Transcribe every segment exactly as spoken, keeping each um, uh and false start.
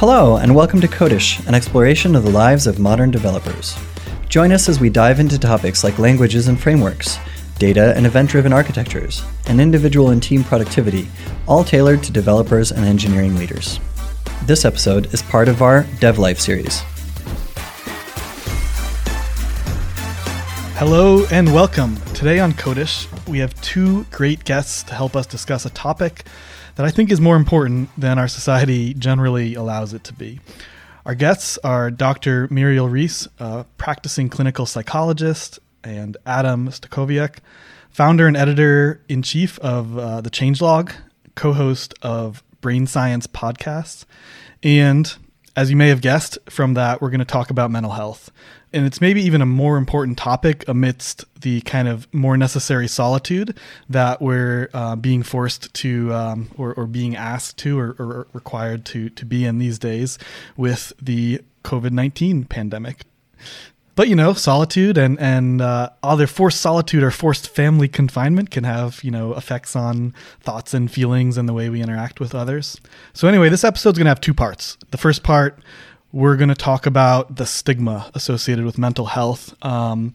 Hello, and welcome to Codish, an exploration of the lives of modern developers. Join us as we dive into topics like languages and frameworks, data and event-driven architectures, and individual and team productivity, all tailored to developers and engineering leaders. This episode is part of our DevLife series. Hello and welcome. Today on Codish, we have two great guests to help us discuss a topic that I think is more important than our society generally allows it to be. Our guests are Doctor Muriel Reese, a practicing clinical psychologist, and Adam Stachowiec, founder and editor-in-chief of uh, The Changelog, co-host of Brain Science Podcasts. And as you may have guessed from that, we're going to talk about mental health. And it's maybe even a more important topic amidst the kind of more necessary solitude that we're uh, being forced to um, or, or being asked to or, or required to, to be in these days with the covid nineteen pandemic. But, you know, solitude and, and uh, either forced solitude or forced family confinement can have, you know, effects on thoughts and feelings and the way we interact with others. So anyway, this episode's going to have two parts. The first part, we're going to talk about the stigma associated with mental health. Um,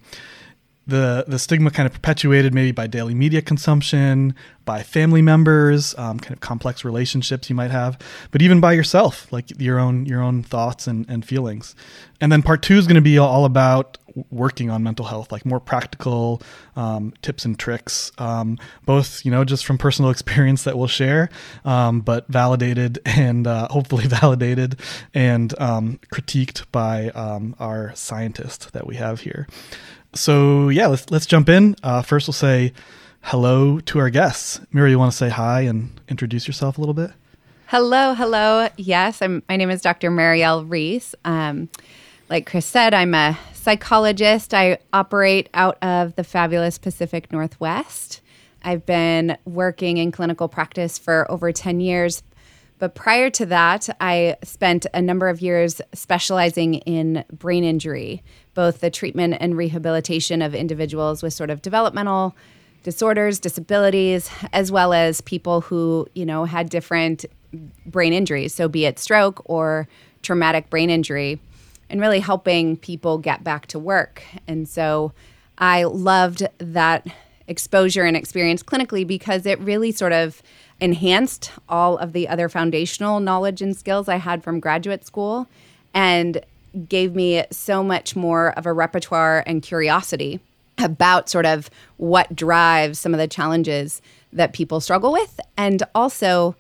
the the stigma kind of perpetuated maybe by daily media consumption, by family members, um, kind of complex relationships you might have, but even by yourself, like your own your own thoughts and, and feelings. And then part two is going to be all about working on mental health, like more practical um, tips and tricks, um, both, you know, just from personal experience that we'll share, um, but validated and uh, hopefully validated and um, critiqued by um, our scientist that we have here. So yeah, let's let's jump in. Uh, first, we'll say hello to our guests. Muriel, you want to say hi and introduce yourself a little bit? Hello, hello. Yes, I'm, my name is Doctor Muriel Reese. Um, like Chris said, I'm a psychologist. I operate out of the fabulous Pacific Northwest. I've been working in clinical practice for over ten years. But prior to that, I spent a number of years specializing in brain injury, both the treatment and rehabilitation of individuals with sort of developmental disorders, disabilities, as well as people who, you know, had different brain injuries, so be it stroke or traumatic brain injury, and really helping people get back to work. And so I loved that exposure and experience clinically because it really sort of enhanced all of the other foundational knowledge and skills I had from graduate school and gave me so much more of a repertoire and curiosity about sort of what drives some of the challenges that people struggle with, and also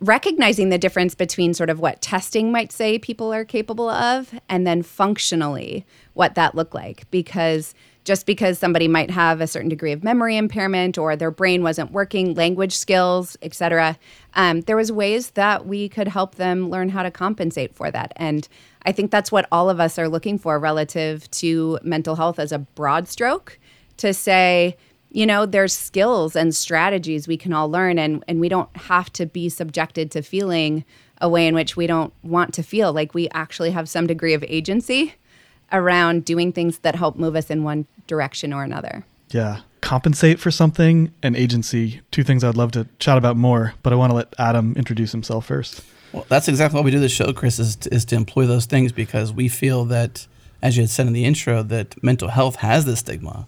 recognizing the difference between sort of what testing might say people are capable of and then functionally what that looked like. Because just because somebody might have a certain degree of memory impairment or their brain wasn't working, language skills, et cetera, um, there was ways that we could help them learn how to compensate for that. And I think that's what all of us are looking for relative to mental health as a broad stroke, to say, you know, there's skills and strategies we can all learn, and, and we don't have to be subjected to feeling a way in which we don't want to feel, like we actually have some degree of agency around doing things that help move us in one direction or another. Yeah. Compensate for something and agency, two things I'd love to chat about more, but I want to let Adam introduce himself first. Well, that's exactly why we do this show, Chris, is to, is to employ those things, because we feel that, as you had said in the intro, that mental health has this stigma.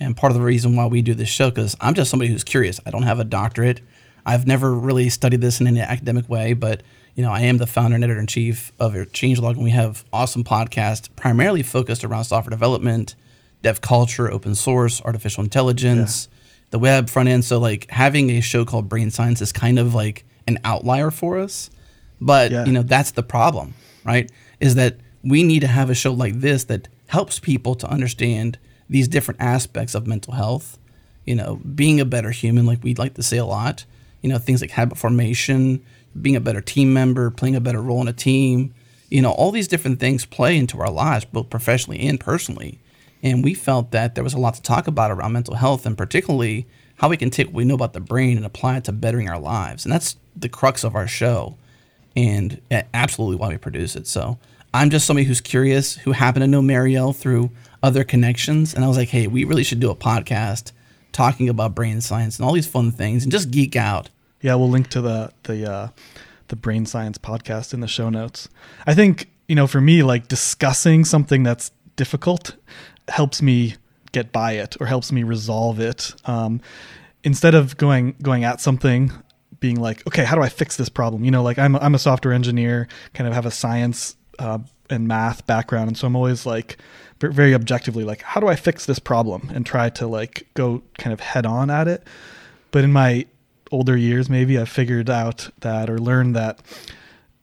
And part of the reason why we do this show, because I'm just somebody who's curious. I don't have a doctorate. I've never really studied this in any academic way, but you know, I am the founder and editor-in-chief of Changelog, and we have awesome podcasts primarily focused around software development, dev culture, open source, artificial intelligence, yeah. the web, front end. So like having a show called Brain Science is kind of like an outlier for us. But yeah. you know, that's the problem, right? Is that we need to have a show like this that helps people to understand these different aspects of mental health, you know, being a better human, like we'd like to say a lot, you know, things like habit formation, being a better team member, playing a better role in a team, you know, all these different things play into our lives, both professionally and personally. And we felt that there was a lot to talk about around mental health, and particularly how we can take what we know about the brain and apply it to bettering our lives. And that's the crux of our show and absolutely why we produce it. So I'm just somebody who's curious, who happened to know Muriel through other connections. And I was like, hey, we really should do a podcast talking about brain science and all these fun things and just geek out. Yeah, we'll link to the the uh, the Brain Science podcast in the show notes. I think, you know, for me, like discussing something that's difficult helps me get by it or helps me resolve it. Um, instead of going, going at something being like, okay, how do I fix this problem? You know, like I'm, I'm a software engineer, kind of have a science uh, and math background. And so I'm always like very objectively, like, how do I fix this problem? And try to like go kind of head on at it. But in my older years, maybe I figured out that or learned that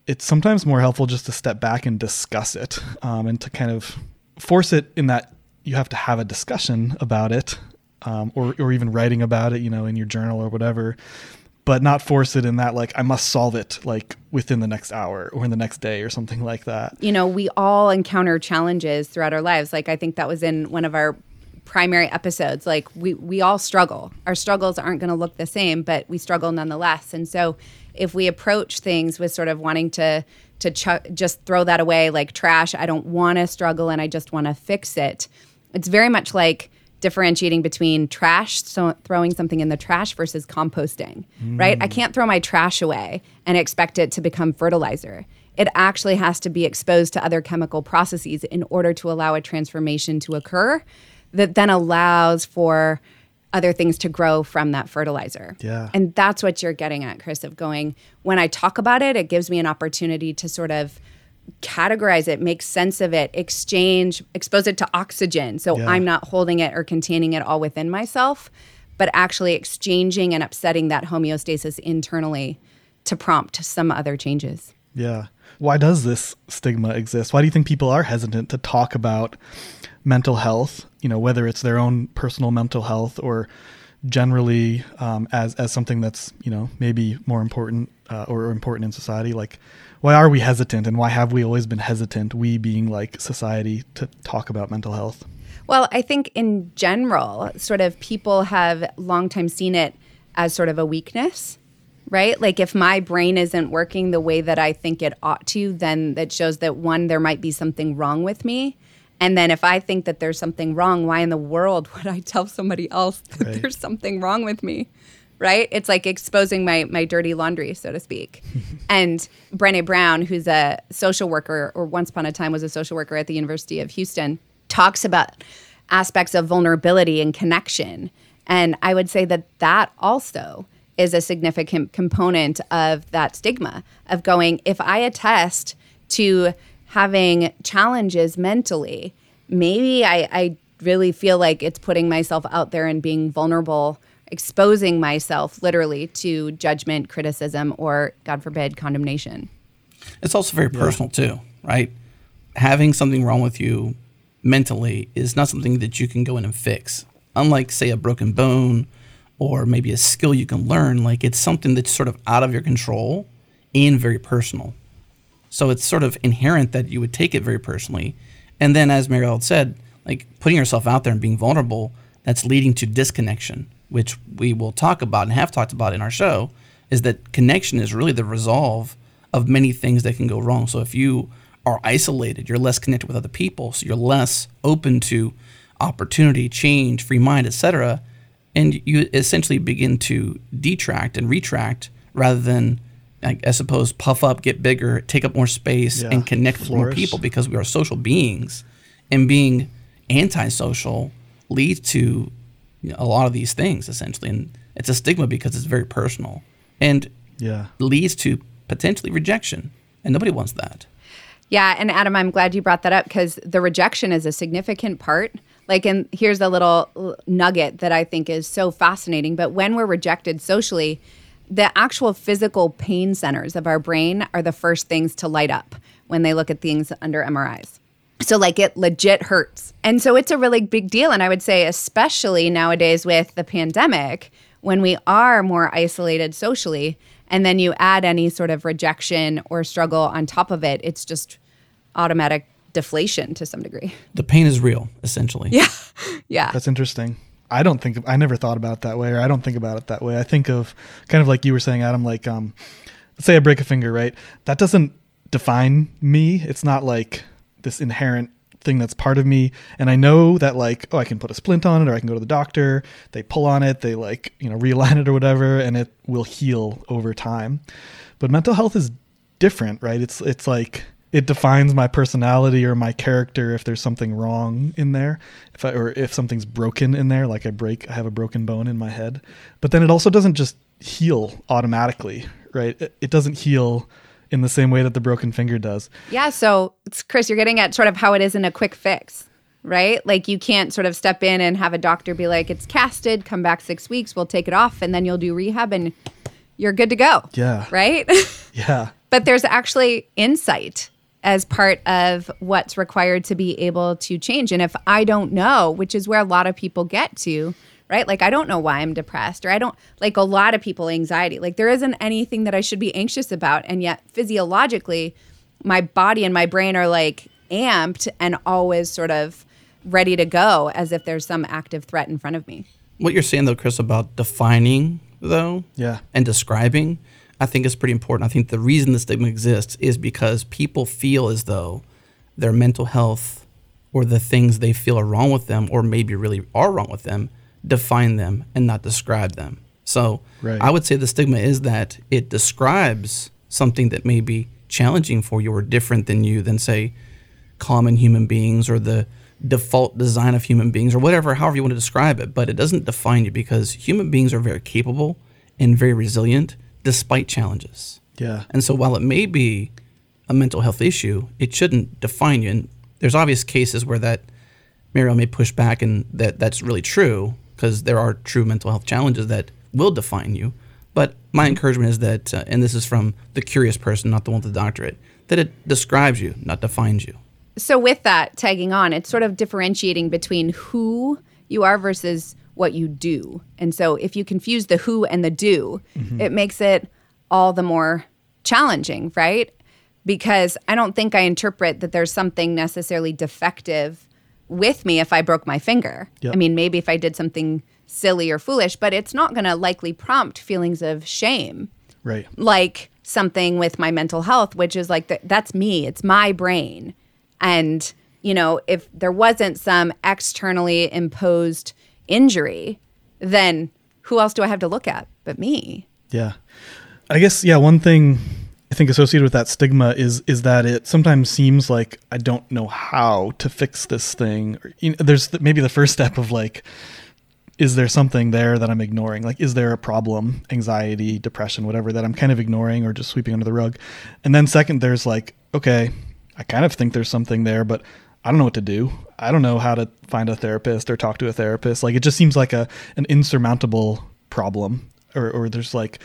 it's sometimes more helpful just to step back and discuss it um, and to kind of force it in that you have to have a discussion about it um, or, or even writing about it, you know, in your journal or whatever, but not force it in that, like, I must solve it like within the next hour or in the next day or something like that. You know, we all encounter challenges throughout our lives. Like, I think that was in one of our primary episodes. Like we, we all struggle. Our struggles aren't going to look the same, but we struggle nonetheless. And so if we approach things with sort of wanting to, to ch- just throw that away like trash, I don't want to struggle and I just want to fix it. It's very much like differentiating between trash, so throwing something in the trash versus composting, mm. right? I can't throw my trash away and expect it to become fertilizer. It actually has to be exposed to other chemical processes in order to allow a transformation to occur that then allows for other things to grow from that fertilizer. Yeah. And that's what you're getting at, Chris, of going, when I talk about it, it gives me an opportunity to sort of categorize it, make sense of it, exchange, expose it to oxygen. So yeah. I'm not holding it or containing it all within myself, but actually exchanging and upsetting that homeostasis internally to prompt some other changes. Yeah. Why does this stigma exist? Why do you think people are hesitant to talk about mental health, you know, whether it's their own personal mental health or generally um, as as something that's, you know, maybe more important uh, or, or important in society? Like, why are we hesitant and why have we always been hesitant, we being like society, to talk about mental health? Well, I think in general, sort of people have long time seen it as sort of a weakness, right? Like if my brain isn't working the way that I think it ought to, then that shows that one, there might be something wrong with me. And then if I think that there's something wrong, why in the world would I tell somebody else that right. there's something wrong with me, right? It's like exposing my my dirty laundry, so to speak. And Brené Brown, who's a social worker, or once upon a time was a social worker at the University of Houston, talks about aspects of vulnerability and connection. And I would say that that also is a significant component of that stigma of going, if I attest to having challenges mentally, maybe I, I really feel like it's putting myself out there and being vulnerable, exposing myself literally to judgment, criticism, or God forbid, condemnation. It's also very personal yeah. too, right? Having something wrong with you mentally is not something that you can go in and fix. Unlike, say, a broken bone or maybe a skill you can learn, like it's something that's sort of out of your control and very personal. So it's sort of inherent that you would take it very personally. And then, as Muriel said, like putting yourself out there and being vulnerable, that's leading to disconnection, which we will talk about and have talked about in our show, is that connection is really the resolve of many things that can go wrong. So if you are isolated, you're less connected with other people, so you're less open to opportunity, change, free mind, et cetera. And you essentially begin to detract and retract rather than, I suppose, puff up, get bigger, take up more space, yeah. and connect with more people, because we are social beings, and being antisocial leads to, you know, a lot of these things essentially. And it's a stigma because it's very personal and yeah. leads to potentially rejection, and nobody wants that. Yeah, and Adam, I'm glad you brought that up, because the rejection is a significant part. Like, and here's a little nugget that I think is so fascinating, but when we're rejected socially, the actual physical pain centers of our brain are the first things to light up when they look at things under M R Is. So like it legit hurts. And so it's a really big deal. And I would say, especially nowadays with the pandemic, when we are more isolated socially, and then you add any sort of rejection or struggle on top of it, it's just automatic deflation to some degree. The pain is real, essentially. Yeah. Yeah. That's interesting. I don't think, I never thought about it that way, or I don't think about it that way. I think of kind of like you were saying, Adam, like, um, let's say I break a finger, right? That doesn't define me. It's not like this inherent thing that's part of me. And I know that, like, oh, I can put a splint on it, or I can go to the doctor, they pull on it, they, like, you know, realign it or whatever, and it will heal over time. But mental health is different, right? It's, it's like, it defines my personality or my character. If there's something wrong in there, if I, or if something's broken in there, like I break, I have a broken bone in my head. But then it also doesn't just heal automatically, right? It, it doesn't heal in the same way that the broken finger does. Yeah. So it's, Chris, you're getting at sort of how it is in a quick fix, right? Like, you can't sort of step in and have a doctor be like, it's casted, come back six weeks, we'll take it off, and then you'll do rehab and you're good to go. Yeah. Right? Yeah. But there's actually insight as part of what's required to be able to change. And if I don't know, which is where a lot of people get to, right? Like, I don't know why I'm depressed, or I don't, like, a lot of people, anxiety. Like, there isn't anything that I should be anxious about. And yet physiologically, my body and my brain are, like, amped and always sort of ready to go, as if there's some active threat in front of me. What you're saying, though, Chris, about defining, though, yeah, and describing, I think it's pretty important. I think the reason the stigma exists is because people feel as though their mental health, or the things they feel are wrong with them, or maybe really are wrong with them, define them and not describe them. So right. I would say the stigma is that it describes something that may be challenging for you or different than you, than, say, common human beings or the default design of human beings, or whatever, however you want to describe it. But it doesn't define you, because human beings are very capable and very resilient despite challenges. Yeah. And so while it may be a mental health issue, it shouldn't define you. And there's obvious cases where that Muriel may push back, and that that's really true, because there are true mental health challenges that will define you. But my encouragement is that, uh, and this is from the curious person, not the one with the doctorate, that it describes you, not defines you. So with that, tagging on, it's sort of differentiating between who you are versus what you do. And so if you confuse the who and the do, mm-hmm. it makes it all the more challenging, right? Because I don't think I interpret that there's something necessarily defective with me if I broke my finger. Yep. I mean, maybe if I did something silly or foolish, but it's not going to likely prompt feelings of shame. Right. Like something with my mental health, which is like, the, that's me, it's my brain. And, you know, if there wasn't some externally imposed injury, then who else do I have to look at but me? Yeah. I guess, yeah, one thing I think associated with that stigma is is that it sometimes seems like I don't know how to fix this thing. Or, you know, there's th- maybe the first step of, like, is there something there that I'm ignoring? Like, is there a problem, anxiety, depression, whatever, that I'm kind of ignoring or just sweeping under the rug? And then second, there's like, okay, I kind of think there's something there, but I don't know what to do. I don't know how to find a therapist or talk to a therapist. Like, it just seems like a an insurmountable problem, or, or there's, like,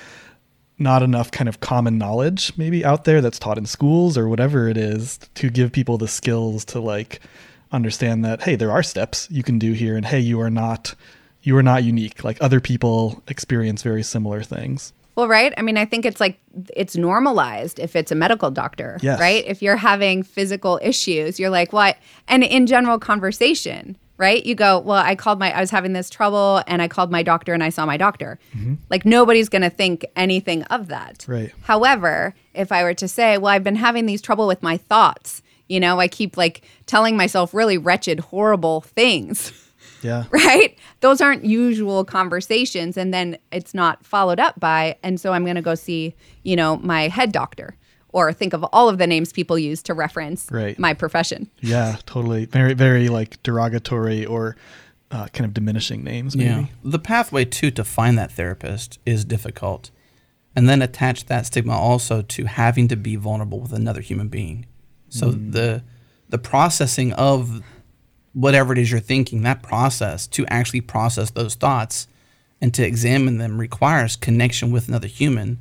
not enough kind of common knowledge maybe out there that's taught in schools or whatever it is to give people the skills to, like, understand that, hey, there are steps you can do here, and hey, you are not, you are not unique. Like, other people experience very similar things. Well, right. I mean, I think it's like, it's normalized if it's a medical doctor, yes. right? If you're having physical issues, you're like, what? And in general conversation, right? You go, well, I called my, I was having this trouble and I called my doctor and I saw my doctor. Mm-hmm. Like, nobody's going to think anything of that. Right. However, if I were to say, well, I've been having these trouble with my thoughts, you know, I keep, like, telling myself really wretched, horrible things. Yeah. Right? Those aren't usual conversations, and then it's not followed up by, and so I'm going to go see, you know, my head doctor, or think of all of the names people use to reference right. my profession. Yeah, totally. Very, very, like, derogatory or uh, kind of diminishing names, maybe. Yeah. The pathway, too, to find that therapist is difficult, and then attach that stigma also to having to be vulnerable with another human being. So mm. the the processing of whatever it is you're thinking, that process to actually process those thoughts and to examine them requires connection with another human.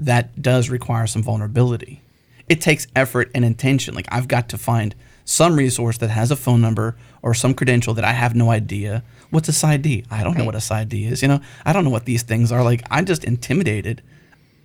That does require some vulnerability. It takes effort and intention. Like, I've got to find some resource that has a phone number or some credential that I have no idea. What's a PsyD? I don't right. know what a PsyD is. You know, I don't know what these things are. Like, I'm just intimidated.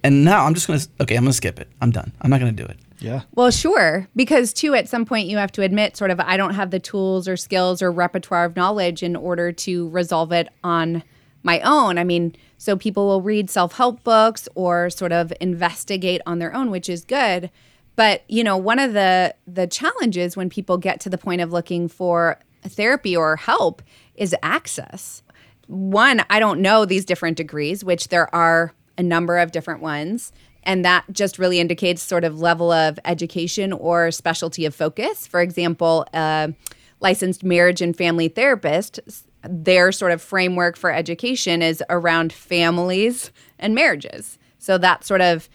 And now I'm just going to, okay, I'm going to skip it. I'm done. I'm not going to do it. Yeah. Well, sure. Because, too, at some point you have to admit sort of, I don't have the tools or skills or repertoire of knowledge in order to resolve it on my own. I mean, so people will read self-help books or sort of investigate on their own, which is good. But, you know, one of the the challenges when people get to the point of looking for therapy or help is access. One, I don't know these different degrees, which there are a number of different ones. And that just really indicates sort of level of education or specialty of focus. For example, a licensed marriage and family therapist, their sort of framework for education is around families and marriages. So that sort of,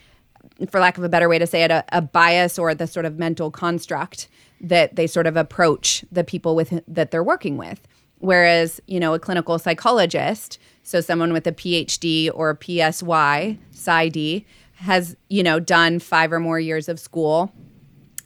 for lack of a better way to say it, a, a bias or the sort of mental construct that they sort of approach the people with that they're working with. Whereas, you know, a clinical psychologist, so someone with a P H D or a P S Y, PsyD, has, you know, done five or more years of school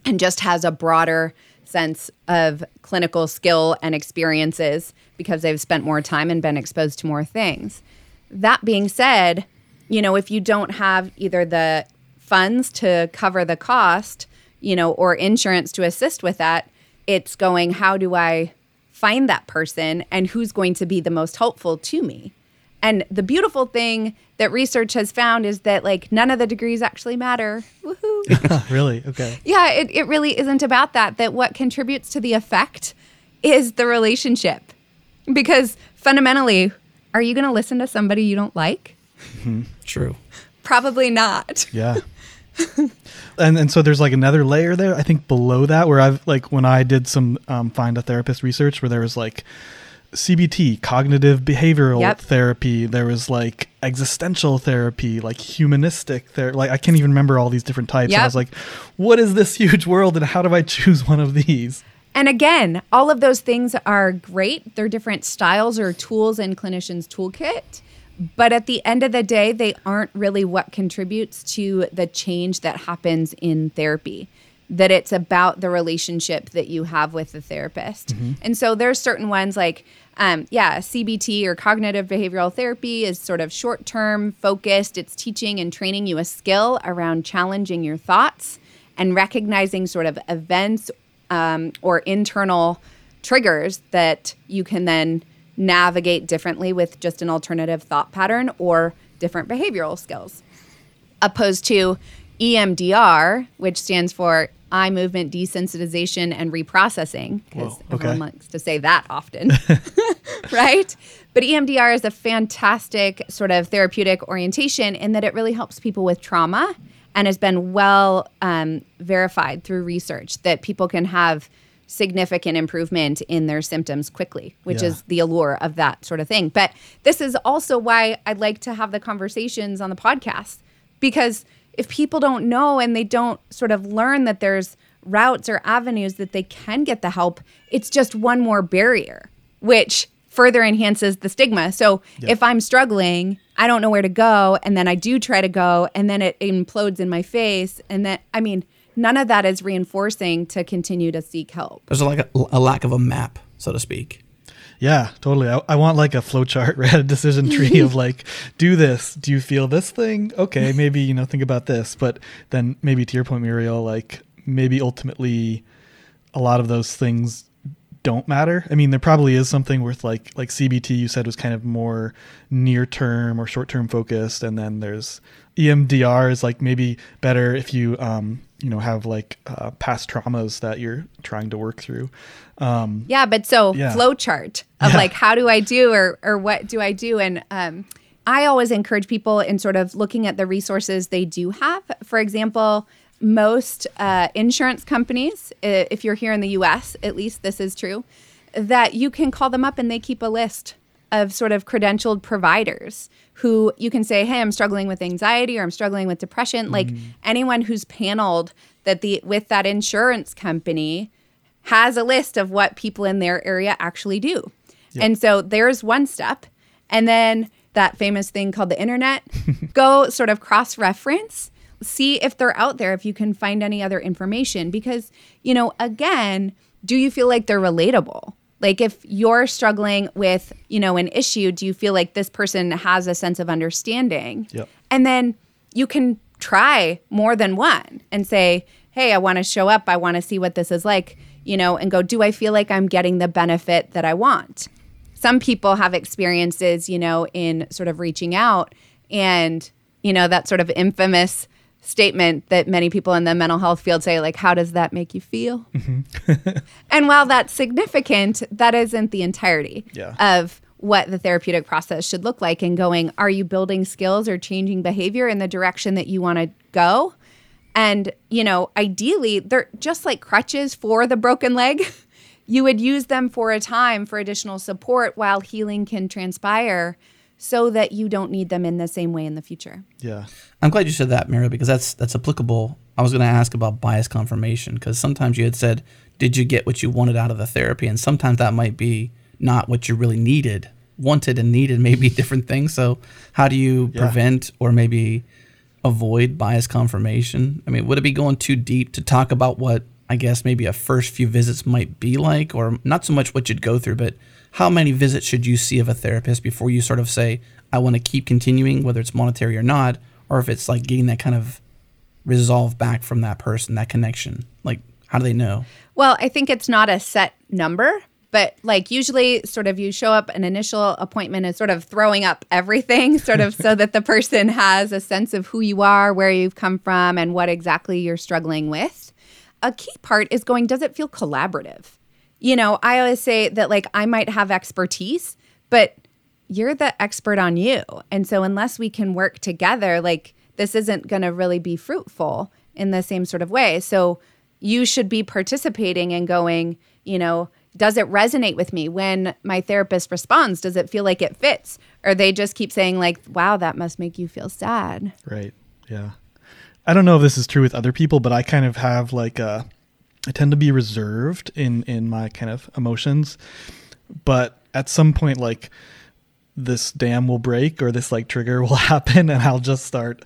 and just has a broader sense of clinical skill and experiences because they've spent more time and been exposed to more things. That being said, you know, if you don't have either the funds to cover the cost, you know, or insurance to assist with that, it's going, how do I find that person and who's going to be the most helpful to me? And the beautiful thing that research has found is that, like, none of the degrees actually matter. Woohoo! Really? Okay. Yeah, it, it really isn't about that, that what contributes to the effect is the relationship. Because fundamentally, are you going to listen to somebody you don't like? Mm-hmm. True. Probably not. Yeah. And and so there's like another layer there, I think, below that, where I've, like, when I did some um, find a therapist research where there was like C B T, cognitive behavioral yep. therapy. There was like existential therapy, like humanistic therapy. Like, I can't even remember all these different types. Yep. And I was like, what is this huge world and how do I choose one of these? And again, all of those things are great. They're different styles or tools in clinicians' toolkit. But at the end of the day, they aren't really what contributes to the change that happens in therapy. That it's about the relationship that you have with the therapist. Mm-hmm. And so there's certain ones like, um, yeah, C B T or cognitive behavioral therapy is sort of short-term focused. It's teaching and training you a skill around challenging your thoughts and recognizing sort of events um, or internal triggers that you can then navigate differently with just an alternative thought pattern or different behavioral skills. Opposed to E M D R, which stands for eye movement desensitization and reprocessing, because everyone okay. likes to say that often, right? But E M D R is a fantastic sort of therapeutic orientation in that it really helps people with trauma and has been well um, verified through research that people can have significant improvement in their symptoms quickly, which yeah. is the allure of that sort of thing. But this is also why I'd like to have the conversations on the podcast, because if people don't know and they don't sort of learn that there's routes or avenues that they can get the help, it's just one more barrier, which further enhances the stigma. So yeah. if I'm struggling, I don't know where to go, and then I do try to go, and then it implodes in my face. And then, I mean, none of that is reinforcing to continue to seek help. There's like a, a lack of a map, so to speak. Yeah, totally. I, I want like a flowchart, right? A decision tree of like, do this. Do you feel this thing? Okay, maybe, you know, think about this. But then maybe to your point, Muriel, like maybe ultimately a lot of those things don't matter. I mean, there probably is something worth like, like C B T you said was kind of more near term or short term focused. And then there's E M D R is like maybe better if you, um, you know, have like uh, past traumas that you're trying to work through. Um, yeah, but so yeah. flowchart of yeah. like, how do I do or or what do I do? And um, I always encourage people in sort of looking at the resources they do have. For example, most uh, insurance companies, if you're here in the U S, at least this is true, that you can call them up and they keep a list of sort of credentialed providers who you can say, hey, I'm struggling with anxiety or I'm struggling with depression. Mm-hmm. Like anyone who's paneled that the with that insurance company has a list of what people in their area actually do. Yep. And so there's one step. And then that famous thing called the internet, go sort of cross-reference, see if they're out there, if you can find any other information. Because, you know, again, do you feel like they're relatable? Like if you're struggling with, you know, an issue, do you feel like this person has a sense of understanding? Yep. And then you can try more than one and say, hey, I want to show up. I want to see what this is like. You know, and go, do I feel like I'm getting the benefit that I want? Some people have experiences, you know, in sort of reaching out and, you know, that sort of infamous statement that many people in the mental health field say, like, how does that make you feel? Mm-hmm. And while that's significant, that isn't the entirety yeah. of what the therapeutic process should look like, and going, are you building skills or changing behavior in the direction that you want to go? And, you know, ideally, they're just like crutches for the broken leg. You would use them for a time for additional support while healing can transpire, so that you don't need them in the same way in the future. Yeah. I'm glad you said that, Muriel, because that's that's applicable. I was going to ask about bias confirmation, because sometimes you had said, did you get what you wanted out of the therapy? And sometimes that might be not what you really needed, wanted and needed, maybe different things. So how do you yeah. prevent or maybe avoid bias confirmation? I mean, would it be going too deep to talk about what, I guess, maybe a first few visits might be like, or not so much what you'd go through, but how many visits should you see of a therapist before you sort of say, I want to keep continuing, whether it's monetary or not, or if it's like getting that kind of resolve back from that person, that connection? Like, how do they know? Well, I think it's not a set number, but like usually sort of you show up, an initial appointment is sort of throwing up everything sort of so that the person has a sense of who you are, where you've come from, and what exactly you're struggling with. A key part is going, does it feel collaborative? You know, I always say that, like, I might have expertise, but you're the expert on you. And so unless we can work together, like, this isn't going to really be fruitful in the same sort of way. So you should be participating and going, you know, does it resonate with me when my therapist responds? Does it feel like it fits? Or they just keep saying, like, wow, that must make you feel sad. Right. Yeah. I don't know if this is true with other people, but I kind of have like a, I tend to be reserved in, in my kind of emotions, but at some point, like, this dam will break or this like trigger will happen, and I'll just start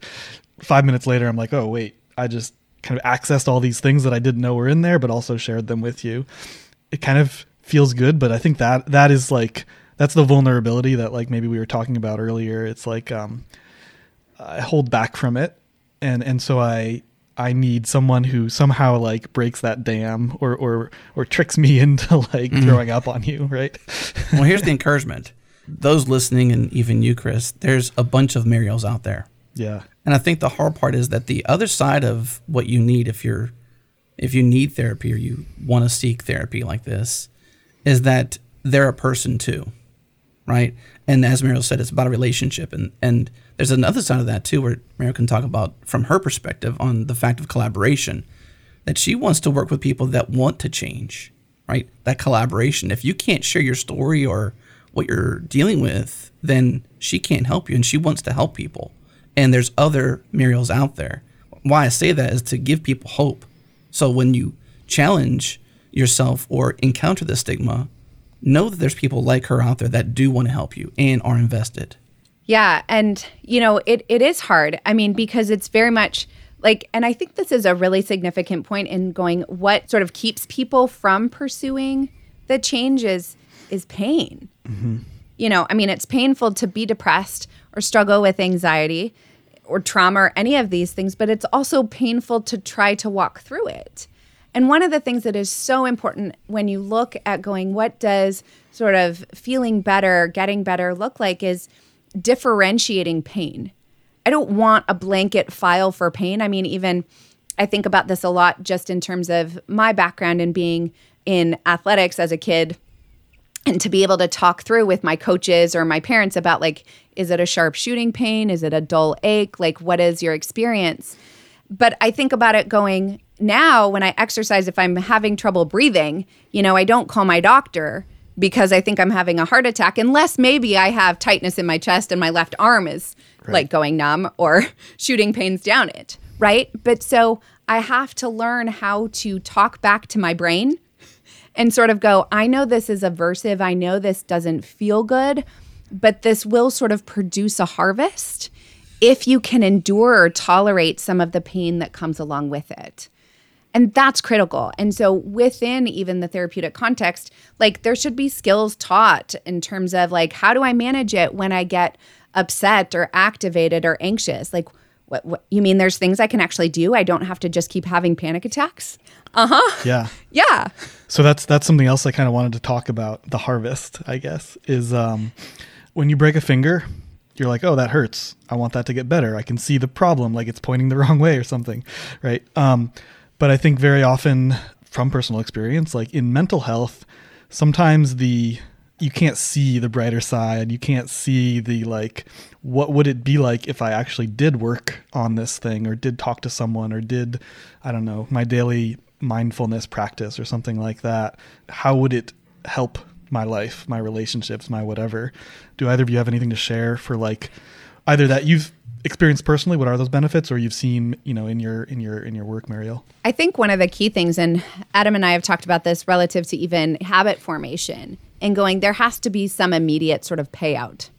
five minutes later. I'm like, oh wait, I just kind of accessed all these things that I didn't know were in there, but also shared them with you. It kind of feels good, but I think that that is like, that's the vulnerability that, like, maybe we were talking about earlier. It's like, um, I hold back from it. And and so I I need someone who somehow like breaks that dam or or or tricks me into like mm. throwing up on you, right? Well, here's the encouragement. Those listening, and even you, Chris, there's a bunch of Muriels out there. Yeah. And I think the hard part is that the other side of what you need, if you're if you need therapy or you want to seek therapy like this, is that they're a person too, right? And as Muriel said, it's about a relationship. And, and there's another side of that too, where Muriel can talk about from her perspective on the fact of collaboration, that she wants to work with people that want to change, right? That collaboration. If you can't share your story or what you're dealing with, then she can't help you, and she wants to help people. And there's other Muriels out there. Why I say that is to give people hope. So when you challenge yourself or encounter the stigma, know that there's people like her out there that do want to help you and are invested. Yeah. And, you know, it it is hard. I mean, because it's very much like, and I think this is a really significant point in going, what sort of keeps people from pursuing the changes is pain. Mm-hmm. You know, I mean, it's painful to be depressed or struggle with anxiety or trauma or any of these things, but it's also painful to try to walk through it. And one of the things that is so important when you look at going, what does sort of feeling better, getting better look like, is differentiating pain. I don't want a blanket file for pain. I mean, even I think about this a lot just in terms of my background and being in athletics as a kid, and to be able to talk through with my coaches or my parents about, like, is it a sharp shooting pain? Is it a dull ache? Like, what is your experience? But I think about it going, now when I exercise, if I'm having trouble breathing, you know, I don't call my doctor because I think I'm having a heart attack, unless maybe I have tightness in my chest and my left arm is right. like going numb or shooting pains down it, right? But so I have to learn how to talk back to my brain and sort of go, I know this is aversive. I know this doesn't feel good, but this will sort of produce a harvest if you can endure or tolerate some of the pain that comes along with it. And that's critical. And so within even the therapeutic context, like, there should be skills taught in terms of, like, how do I manage it when I get upset or activated or anxious? Like, what, what you mean there's things I can actually do? I don't have to just keep having panic attacks? Uh-huh. Yeah. Yeah. So that's that's something else I kind of wanted to talk about, the harvest, I guess, is um, when you break a finger you're like, oh, that hurts. I want that to get better. I can see the problem, like it's pointing the wrong way or something, right? Um, but I think very often from personal experience, like in mental health, sometimes the you can't see the brighter side. You can't see the, like, what would it be like if I actually did work on this thing or did talk to someone or did, I don't know, my daily mindfulness practice or something like that? How would it help my life, my relationships, my whatever? Do either of you have anything to share for, like, either that you've experienced personally, what are those benefits, or you've seen, you know, in your in your in your work, Muriel? I think one of the key things, and Adam and I have talked about this relative to even habit formation and going, there has to be some immediate sort of payout.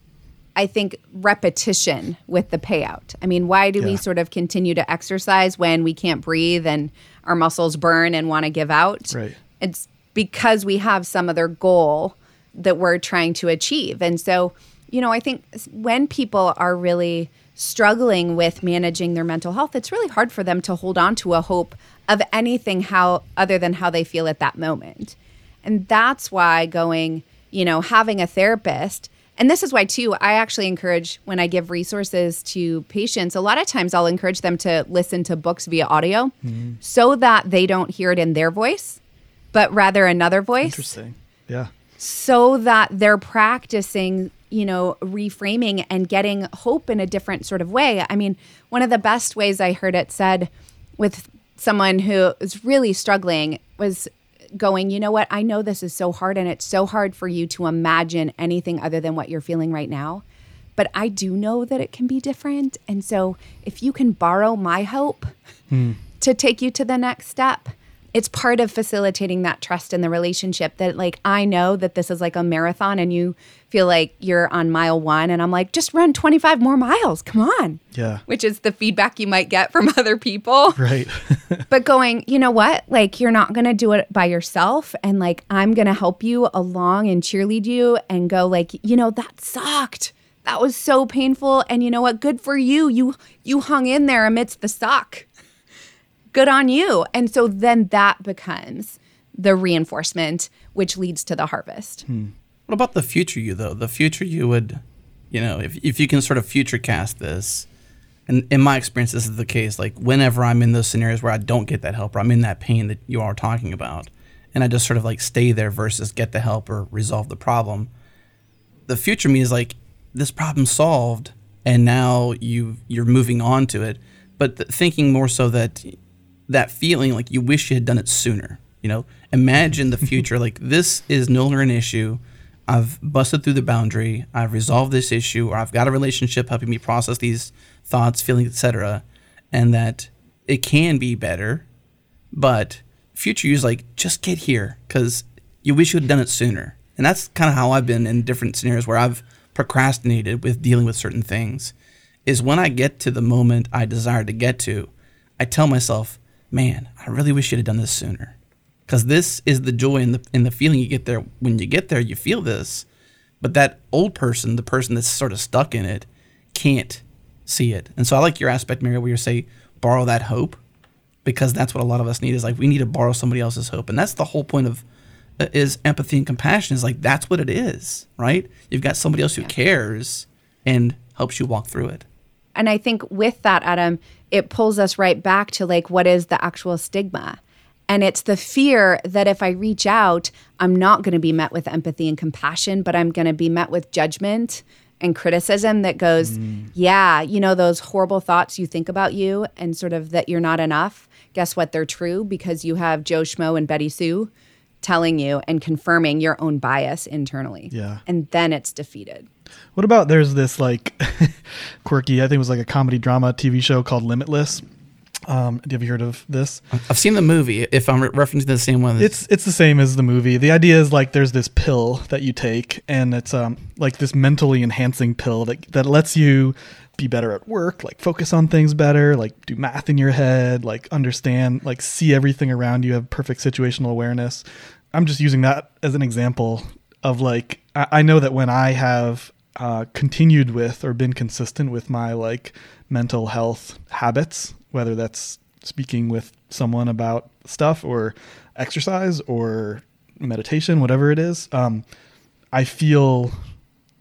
I think repetition with the payout. I mean, why do yeah. we sort of continue to exercise when we can't breathe and our muscles burn and want to give out? Right. It's because we have some other goal that we're trying to achieve. And so, you know, I think when people are really struggling with managing their mental health, it's really hard for them to hold on to a hope of anything how other than how they feel at that moment. And that's why going, you know, having a therapist, and this is why, too, I actually encourage when I give resources to patients, a lot of times I'll encourage them to listen to books via audio mm-hmm. so that they don't hear it in their voice, but rather another voice. Interesting. Yeah. So that they're practicing, you know, reframing and getting hope in a different sort of way. I mean, one of the best ways I heard it said with someone who was really struggling was going, you know what, I know this is so hard and it's so hard for you to imagine anything other than what you're feeling right now, but I do know that it can be different. And so if you can borrow my hope mm. to take you to the next step, it's part of facilitating that trust in the relationship that, like, I know that this is like a marathon and you feel like you're on mile one and I'm like, just run twenty-five more miles. Come on. Yeah. Which is the feedback you might get from other people. Right. But going, you know what? Like, you're not going to do it by yourself. And, like, I'm going to help you along and cheerlead you and go, like, you know, that sucked. That was so painful. And you know what? Good for you. You, you hung in there amidst the suck. Good on you. And so then that becomes the reinforcement, which leads to the harvest. Hmm. What about the future you, though? The future you would, you know, if if you can sort of future cast this, and in my experience, this is the case, like whenever I'm in those scenarios where I don't get that help or I'm in that pain that you are talking about, and I just sort of like stay there versus get the help or resolve the problem, the future me is like, this problem solved, and now you you're moving on to it. But the, thinking more so that that feeling like you wish you had done it sooner, you know, imagine the future. Like, this is no longer an issue. I've busted through the boundary. I've resolved this issue, or I've got a relationship helping me process these thoughts, feelings, et cetera. And that it can be better, but future you's like, just get here because you wish you had done it sooner. And that's kind of how I've been in different scenarios where I've procrastinated with dealing with certain things, is when I get to the moment I desire to get to, I tell myself, man, I really wish you'd have done this sooner, because this is the joy and the and the feeling you get there. When you get there, you feel this, but that old person, the person that's sort of stuck in it, can't see it. And so I like your aspect, Muriel, where you say borrow that hope, because that's what a lot of us need, is like we need to borrow somebody else's hope, and that's the whole point of uh, is empathy and compassion, is like that's what it is, right? You've got somebody else who yeah. cares and helps you walk through it. And I think with that, Adam, it pulls us right back to, like, what is the actual stigma? And it's the fear that if I reach out, I'm not going to be met with empathy and compassion, but I'm going to be met with judgment and criticism that goes, mm. yeah, you know, those horrible thoughts you think about you and sort of that you're not enough. Guess what? They're true, because you have Joe Schmo and Betty Sue telling you and confirming your own bias internally. Yeah. And then it's defeated. What about, there's this like quirky, I think it was like a comedy drama T V show called Limitless. Um, have you heard of this? I've seen the movie, if I'm re- referencing the same one. It's it's the same as the movie. The idea is, like, there's this pill that you take, and it's um like this mentally enhancing pill that that lets you be better at work, like focus on things better, like do math in your head, like understand, like see everything around you, have perfect situational awareness. I'm just using that as an example of, like, I, I know that when I have uh, continued with or been consistent with my, like, mental health habits, whether that's speaking with someone about stuff or exercise or meditation, whatever it is, um, I feel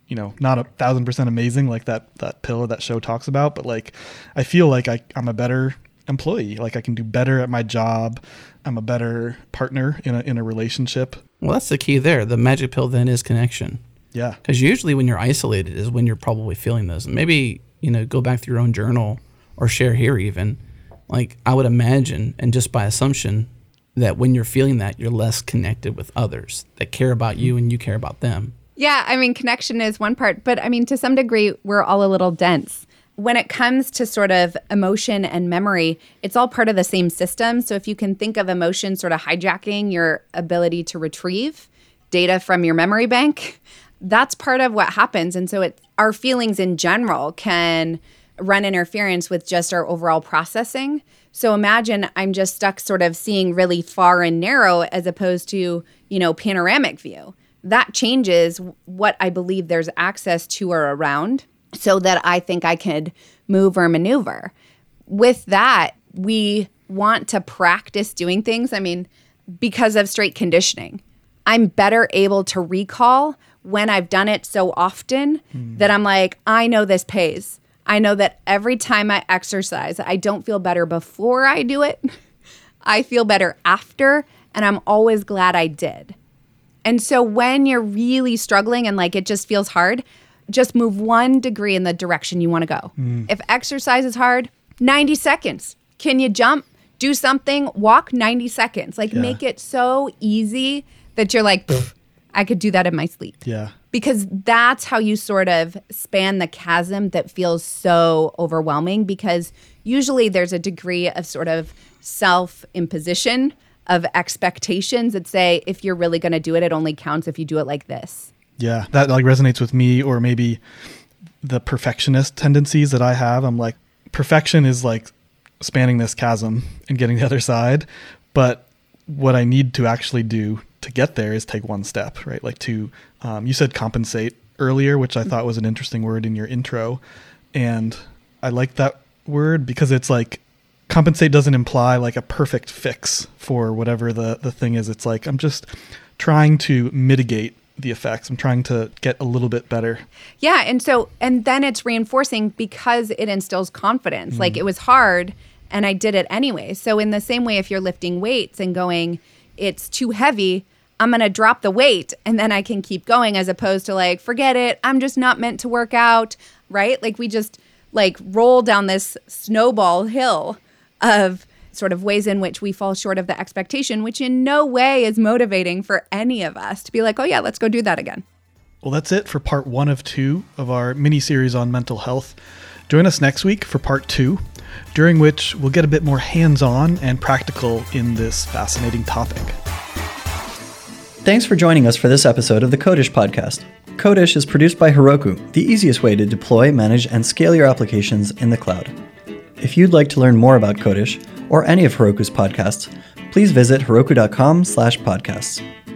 you know, not a thousand percent amazing like that that pill that show talks about, but like I feel like I, I'm a better employee. Like I can do better at my job. I'm a better partner in a in a relationship. Well, that's the key there. The magic pill then is connection. Yeah. Because usually when you're isolated is when you're probably feeling those. And maybe, you know, go back through your own journal or share here even. Like I would imagine, and just by assumption, that when you're feeling that, you're less connected with others that care about you and you care about them. Yeah, I mean, connection is one part, but I mean, to some degree, we're all a little dense. When it comes to sort of emotion and memory, it's all part of the same system. So if you can think of emotion sort of hijacking your ability to retrieve data from your memory bank, that's part of what happens. And so it, our feelings in general can run interference with just our overall processing. So imagine I'm just stuck sort of seeing really far and narrow as opposed to, you know, panoramic view. That changes what I believe there's access to or around so that I think I could move or maneuver. With that, we want to practice doing things. I mean, because of straight conditioning, I'm better able to recall when I've done it so often mm. that I'm like, I know this pays. I know that every time I exercise, I don't feel better before I do it. I feel better after, and I'm always glad I did. And so when you're really struggling and like it just feels hard, just move one degree in the direction you want to go. Mm. If exercise is hard, ninety seconds. Can you jump, do something, walk ninety seconds? Like yeah. Make it so easy that you're like, I could do that in my sleep. Yeah. Because that's how you sort of span the chasm that feels so overwhelming, because usually there's a degree of sort of self-imposition of expectations that say, if you're really going to do it, it only counts if you do it like this. Yeah, that like resonates with me, or maybe the perfectionist tendencies that I have. I'm like, perfection is like spanning this chasm and getting the other side. But what I need to actually do to get there is take one step, right? Like to, um, you said compensate earlier, which I mm-hmm. thought was an interesting word in your intro. And I like that word because it's like, compensate doesn't imply like a perfect fix for whatever the, the thing is. It's like, I'm just trying to mitigate the effects. I'm trying to get a little bit better. Yeah. And so, and then it's reinforcing because it instills confidence. Mm. Like it was hard and I did it anyway. So in the same way, if you're lifting weights and going, it's too heavy, I'm going to drop the weight and then I can keep going, as opposed to like, forget it. I'm just not meant to work out. Right. Like we just like roll down this snowball hill of sort of ways in which we fall short of the expectation, which in no way is motivating for any of us to be like, oh yeah, let's go do that again. Well, that's it for part one of two of our mini series on mental health. Join us next week for part two, during which we'll get a bit more hands-on and practical in this fascinating topic. Thanks for joining us for this episode of the Codish Podcast. Codish is produced by Heroku, the easiest way to deploy, manage, and scale your applications in the cloud. If you'd like to learn more about Codish or any of Heroku's podcasts, please visit heroku dot com slash podcasts.